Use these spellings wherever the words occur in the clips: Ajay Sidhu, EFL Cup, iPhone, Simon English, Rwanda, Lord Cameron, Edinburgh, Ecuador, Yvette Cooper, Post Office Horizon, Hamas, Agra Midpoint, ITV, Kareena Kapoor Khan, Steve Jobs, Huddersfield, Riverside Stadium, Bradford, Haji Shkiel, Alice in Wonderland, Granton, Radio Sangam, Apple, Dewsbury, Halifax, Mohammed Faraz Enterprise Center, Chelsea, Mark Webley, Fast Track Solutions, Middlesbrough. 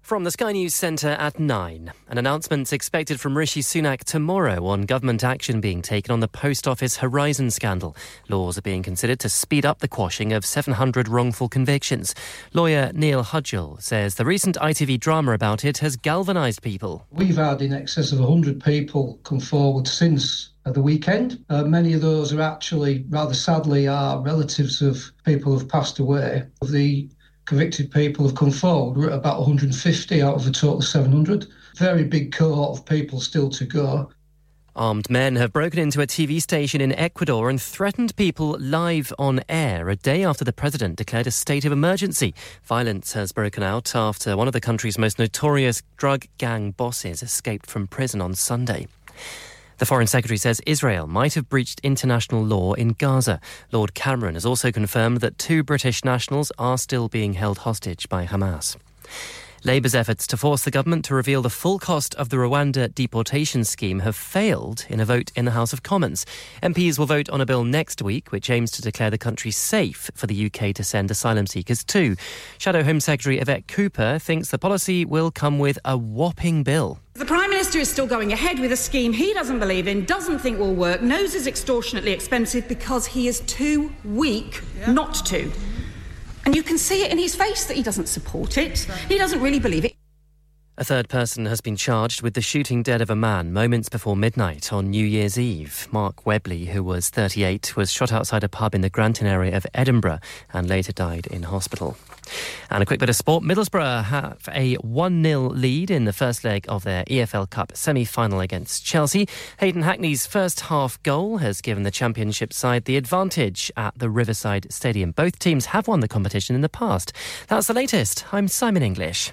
From the Sky News Centre at 9, an announcement's expected from Rishi Sunak tomorrow on government action being taken on the Post Office Horizon scandal. Laws are being considered to speed up the quashing of 700 wrongful convictions. Lawyer Neil Hudgell says the recent ITV drama about it has galvanised people. We've had in excess of 100 people come forward since the weekend. Many of those are actually, rather sadly, are relatives of people who've passed away. The convicted people have come forward. We're at about 150 out of a total of 700. Very big cohort of people still to go. Armed men have broken into a TV station in Ecuador and threatened people live on air a day after the president declared a state of emergency. Violence has broken out after one of the country's most notorious drug gang bosses escaped from prison on Sunday. The Foreign Secretary says Israel might have breached international law in Gaza. Lord Cameron has also confirmed that 2 British nationals are still being held hostage by Hamas. Labour's efforts to force the government to reveal the full cost of the Rwanda deportation scheme have failed in a vote in the House of Commons. MPs will vote on a bill next week which aims to declare the country safe for the UK to send asylum seekers to. Shadow Home Secretary Yvette Cooper thinks the policy will come with a whopping bill. The Prime Minister is still going ahead with a scheme he doesn't believe in, doesn't think will work, knows is extortionately expensive because he is too weak not to. And you can see it in his face that he doesn't support it. He doesn't really believe it. A third person has been charged with the shooting dead of a man moments before midnight on New Year's Eve. Mark Webley, who was 38, was shot outside a pub in the Granton area of Edinburgh and later died in hospital. And a quick bit of sport. Middlesbrough have a 1-0 lead in the first leg of their EFL Cup semi-final against Chelsea. Hayden Hackney's first half goal has given the championship side the advantage at the Riverside Stadium. Both teams have won the competition in the past. That's the latest. I'm Simon English.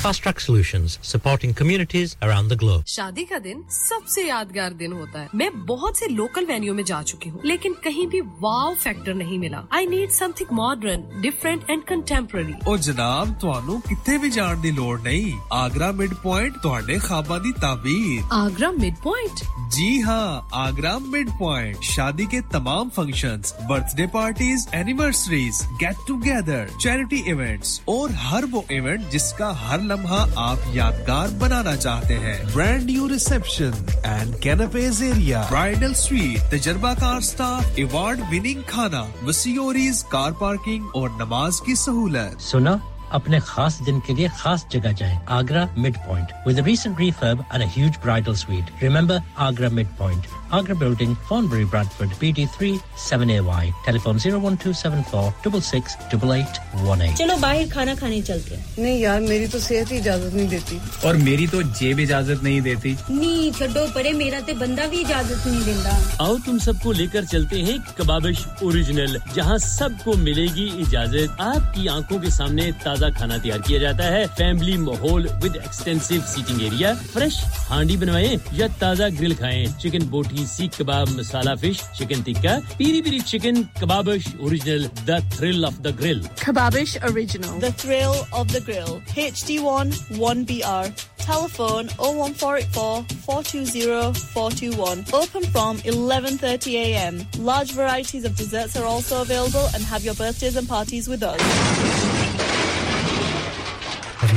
Fast Track Solutions, supporting communities around the globe. शादी का दिन सबसे यादगार दिन होता है. मैं बहुत से local venue में जा चुकी हूँ, लेकिन कहीं भी wow factor नहीं मिला. I need something modern, different and contemporary. ओ जनाब, तुहानू किथे भी जाण दी लोड़ नहीं. Agra Midpoint तुहाडे ख्वाबां दी ताबीर. Agra Midpoint? जी हाँ, Agra Midpoint. शादी के तमाम functions, birthday parties, anniversaries, get together, charity events और हर वो event जिसका हर लम्हा आप यादगार बनाना चाहते हैं ब्रांड न्यू रिसेप्शन एंड कैनपेज एरिया ब्राइडल स्वीट तजर्बाकार स्टाफ अवार्ड विनिंग खाना वसीओरीज कार पार्किंग और नमाज की सहूलत सुना अपने खास दिन के लिए खास जगह जाएं Agra midpoint with a recent refurb and a huge bridal suite remember Agra Midpoint Agra Building Thornbury Bradford BD3 7AY telephone 01274 668818 चलो बाहर खाना खाने चलते हैं नहीं यार मेरी तो सेहत ही इजाजत नहीं देती और मेरी तो जेब इजाजत नहीं देती नहीं छोड़ो परे मेरा ते बंदा भी इजाजत नहीं देता आओ तुम सबको लेकर चलते हैं कबाबिश ओरिजिनल जहां सबको मिलेगी इजाजत आपकी आंखों के सामने खाना तैयार किया जाता है फैमिली माहौल with extensive seating area fresh handi बनवाएं या ताजा ग्रिल खाएं chicken boti seekh kebab masala fish chicken tikka peri peri chicken Kababish original the thrill of the grill Kababish original the thrill of the grill HD1 1BR telephone 01484 420 421 open from 11:30 a.m. large varieties of desserts are also available and have your birthdays and parties with us Have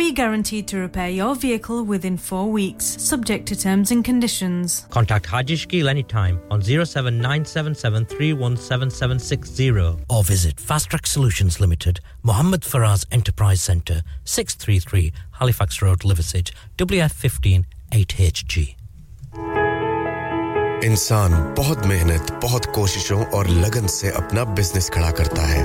We guarantee to repair your vehicle within 4 weeks, subject to terms and conditions. Contact Haji Shkiel anytime on 07977317760 or visit Fast Track Solutions Limited, Mohammed Faraz Enterprise Center, 633 Halifax Road, Liversedge, WF15 8HG. इंसान बहुत मेहनत, बहुत कोशिशों और लगन से अपना business खड़ा करता है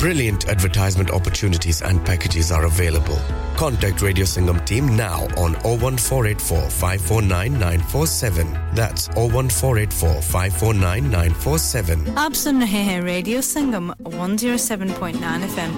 Brilliant advertisement opportunities and packages are available. Contact Radio Sangam team now on 01484 549 947. That's 01484 549 947. Aap sun rahe hain Radio Sangam 107.9 FM.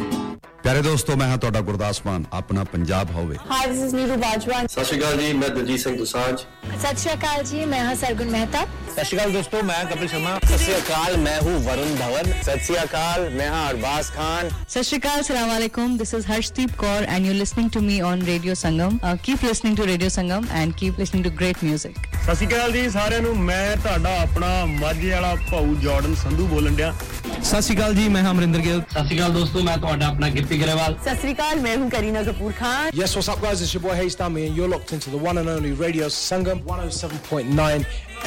प्यारे दोस्तों मैं हां ਤੁਹਾਡਾ ਗੁਰਦਾਸ ਮਾਨ ਆਪਣਾ ਪੰਜਾਬ ਹੋਵੇ hi this is Neeru Bajwa ਸਤਿ ਸ਼੍ਰੀ ਅਕਾਲ ਜੀ ਮੈਂ ਦਲਜੀਤ ਸਿੰਘ ਦੁਸਾਂਝ ਸਤਿ ਸ਼੍ਰੀ ਅਕਾਲ ਜੀ ਮੈਂ ਹਾਂ ਸਰਗੁਣ ਮਹਿਤਾ ਸਤਿ ਸ਼੍ਰੀ ਅਕਾਲ ਦੋਸਤੋ ਮੈਂ ਕਪਿਲ ਸ਼ਰਮਾ ਸਤਿ ਸ਼੍ਰੀ ਅਕਾਲ ਮੈਂ ਹੂੰ ਵਰੁਣ ਧਵਨ ਸਤਿ ਸ਼੍ਰੀ ਅਕਾਲ ਮੈਂ ਹਾਂ ਅਰਬਾਜ਼ ਖਾਨ ਸਤਿ ਸ਼੍ਰੀ ਅਕਾਲ ਸਲਾਮ ਅਲੈਕੁਮ this is Harshdeep Kaur and you listening to me on radio Sangam keep listening to radio Sangam and keep listening to great 뮤직 ਸਤਿ ਸ਼੍ਰੀ ਅਕਾਲ ਜੀ ਸਾਰਿਆਂ ਨੂੰ ਮੈਂ ਤੁਹਾਡਾ ਆਪਣਾ ਮਾਝੇ ਵਾਲਾ ਭਾਊ ਜਾਰਡਨ ਸੰਧੂ ਬੋਲਣ ਡਿਆ ਸਤਿ ਸ਼੍ਰੀ ਅਕਾਲ ਜੀ ਮੈਂ ਹਾਂ ਅਮਰਿੰਦਰ ਗਿੱਲ ਸਤਿ ਸ਼੍ਰੀ ਅਕਾਲ ਦੋਸਤੋ ਮੈਂ ਤੁਹਾਡਾ ਆਪਣਾ Sasrikal, main hu Kareena Kapoor Khan. Yes, what's up guys? It's your boy Haystami and you're locked into the one and only Radio Sangam 107.9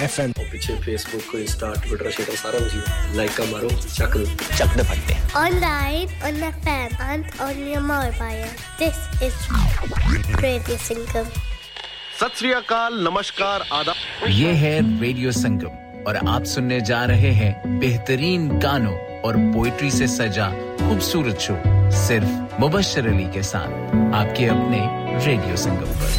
FM. Piche Facebook ko Insta Twitter share sara kuch like maro chak de phatte. Online on the fan and on your mobile. This is Radio Sangam. Satsriyakal, namaskar, adab. Ye hai Radio Sangam aur aap sunne ja rahe hain behtareen gaano aur poetry se saja khoobsurat show. सिर्फ मुबश्शर अली के साथ आपके अपने radio Sangam पर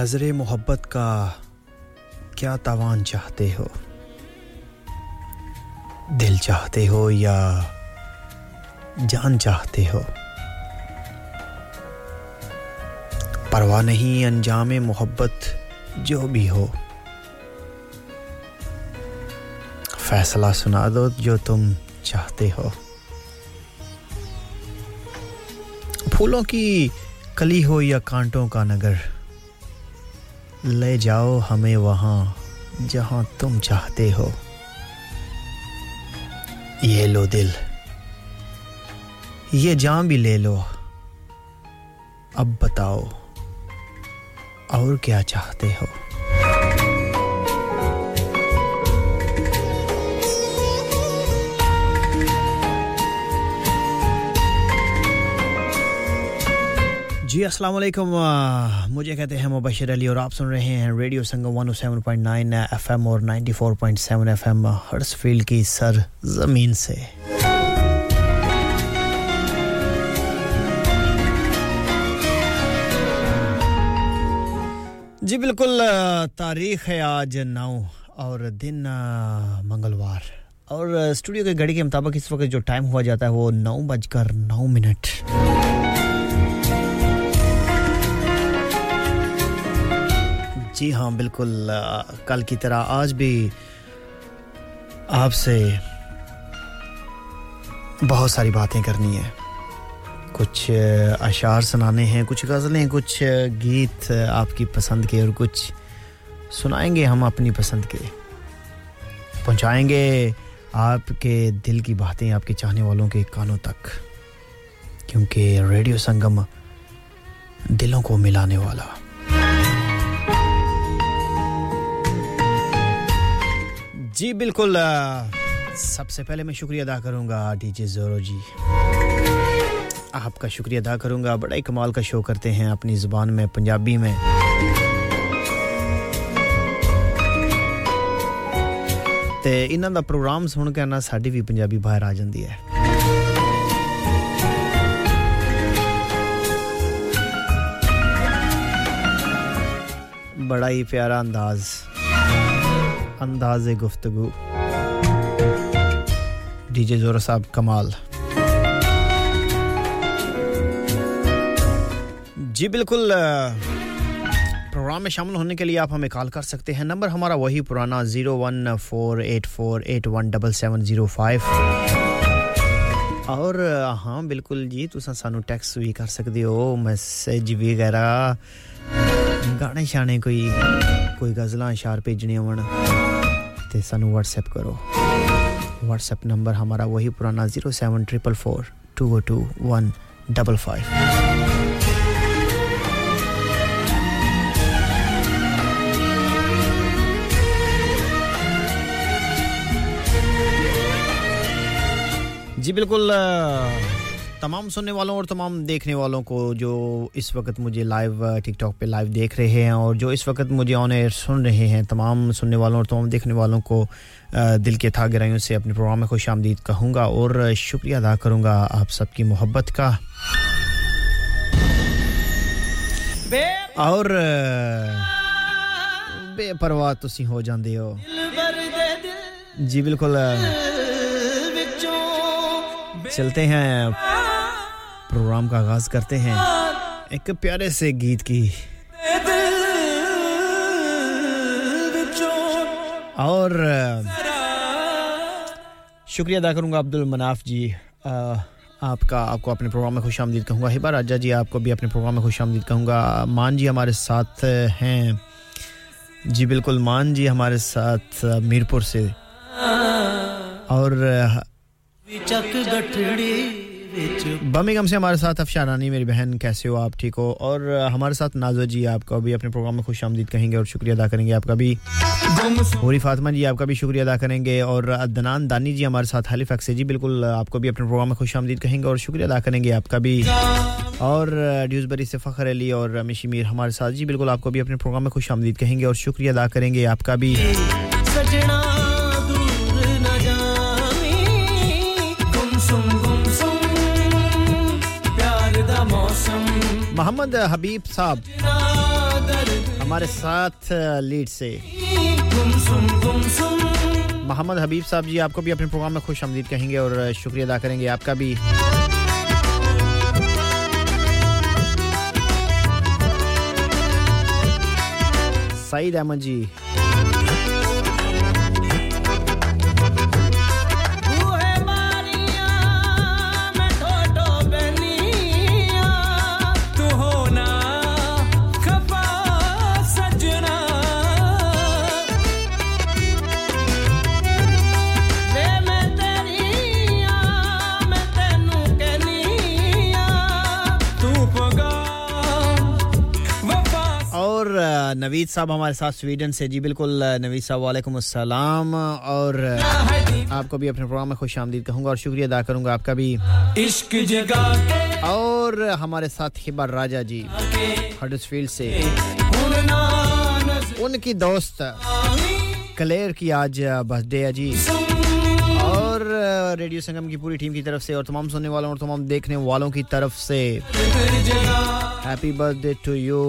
नज़रे मोहब्बत का क्या तावान चाहते हो दिल चाहते हो या जान चाहते हो परवाह नहीं अंजाम मोहब्बत जो भी हो फैसला सुना दो जो तुम चाहते हो फूलों की कली हो या कांटों का नगर ले जाओ हमें वहां जहां तुम चाहते हो ये लो दिल ये जान भी ले लो अब बताओ और क्या चाहते हो जी अस्सलाम वालेकुम मुझे कहते हैं मुबश्शर अली और आप सुन रहे हैं रेडियो संगम 107.9 एफएम और 94.7 एफएम हर्ट्सफील्ड की सर जमीन से जी बिल्कुल तारीख है आज 9 और दिन मंगलवार और स्टूडियो के घड़ी के मुताबिक इस वक्त जो टाइम हुआ जाता है वो 9:09 जी हां बिल्कुल कल की तरह आज भी आपसे बहुत सारी बातें करनी है कुछ अशआर सुनाने हैं कुछ गज़लें कुछ गीत आपकी पसंद के और कुछ सुनाएंगे हम अपनी पसंद के पहुंचाएंगे आपके दिल की बातें आपके चाहने वालों के कानों तक क्योंकि रेडियो संगम दिलों को मिलाने वाला जी बिल्कुल सबसे पहले मैं शुक्रिया अदा करूंगा डीजे ज़ोरो जी आपका शुक्रिया अदा करूंगा बड़ा ही कमाल का शो करते हैं अपनी ज़ुबान में पंजाबी में ते इन्हां दा प्रोग्राम सुन के ना साडी भी पंजाबी बाहर आ जांदी है बड़ा ही प्यारा अंदाज़ अंदाज़े गुफ्तगू डीजे ज़ोरा साहब कमाल जी बिल्कुल प्रोग्राम में शामिल होने के लिए आप हमें कॉल कर सकते हैं नंबर हमारा वही पुराना 01484817705 और हां बिल्कुल जी तुसा सानू टेक्स्ट भी कर सकदे हो मैसेज वगैरह गाने शाने कोई गजलां अशआर भेजने होण ते सानू WhatsApp करो WhatsApp नंबर हमारा वही पुराना 07444202155 जी बिल्कुल तमाम सुनने वालों और तमाम देखने वालों को जो इस वक्त मुझे लाइव टिकटॉक पे लाइव देख रहे हैं और जो इस वक्त मुझे ऑन एयर सुन रहे हैं तमाम सुनने वालों और तमाम देखने वालों को दिल के तहे गहराइयों से अपने प्रोग्राम में खुशामदीद कहूंगा और शुक्रिया अदा करूंगा आप सबकी मोहब्बत का और बेपरवाह तुसी हो जांदे हो जी बिल्कुल चलते हैं प्रोग्राम का आगाज करते हैं एक प्यारे से गीत की और शुक्रिया अदा करूंगा अब्दुल मनाफ जी आपको अपने प्रोग्राम में खुशामदीद कहूंगा हिबा राजा जी आपको भी अपने प्रोग्राम में खुशामदीद कहूंगा मान जी हमारे साथ हैं जी बिल्कुल मान जी हमारे साथ मीरपुर से और बर्मिंघम से हमारे साथ अफशारानी मेरी बहन कैसे हो आप ठीक हो और हमारे साथ नाज़ो जी आपका भी अपने प्रोग्राम में खुशामदीद कहेंगे और शुक्रिया अदा करेंगे आपका भी होरी फातिमा जी आपका भी शुक्रिया अदा करेंगे और अदनान दानी जी हमारे साथ हैलीफैक्स से जी बिल्कुल आपको भी अपने प्रोग्राम में खुशामदीद कहेंगे और शुक्रिया अदा करेंगे आपका भी और ड्यूसबरी से फखर अली और रमेश मीर हमारे साथ जी बिल्कुल आपको भी अपने प्रोग्राम में खुशामदीद कहेंगे और शुक्रिया अदा करेंगे आपका भी मोहम्मद हबीब साहब हमारे साथ लीड से मोहम्मद हबीब साहब जी आपको भी अपने प्रोग्राम में खुशामदीद कहेंगे और शुक्रिया अदा करेंगे आपका भी सईद अहमद जी नवीद साहब हमारे साथ स्वीडन से जी बिल्कुल नवीद साहब वालेकुम अस्सलाम और आपको भी अपने प्रोग्राम में खुशामदीद कहूंगा और शुक्रिया अदा करूंगा आपका भी इश्क जगा और हमारे साथ हिबा राजा जी हडर्सफील्ड से उनकी दोस्त क्लेयर की आज बर्थडे है जी और रेडियो संगम की पूरी टीम की तरफ से और तमाम सुनने वालों और तमाम देखने वालों की तरफ से Happy birthday to you,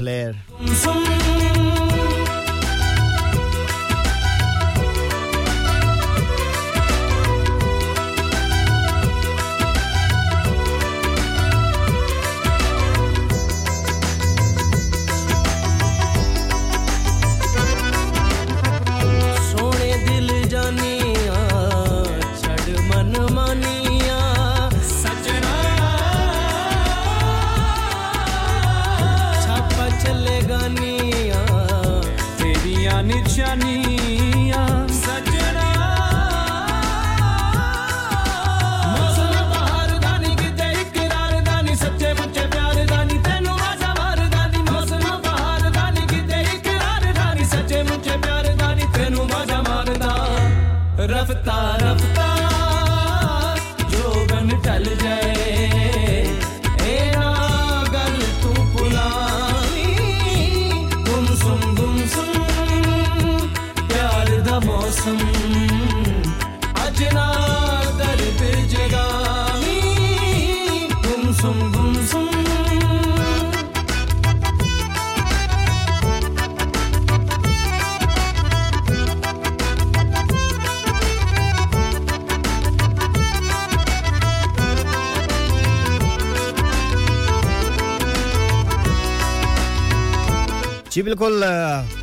Claire. जी बिल्कुल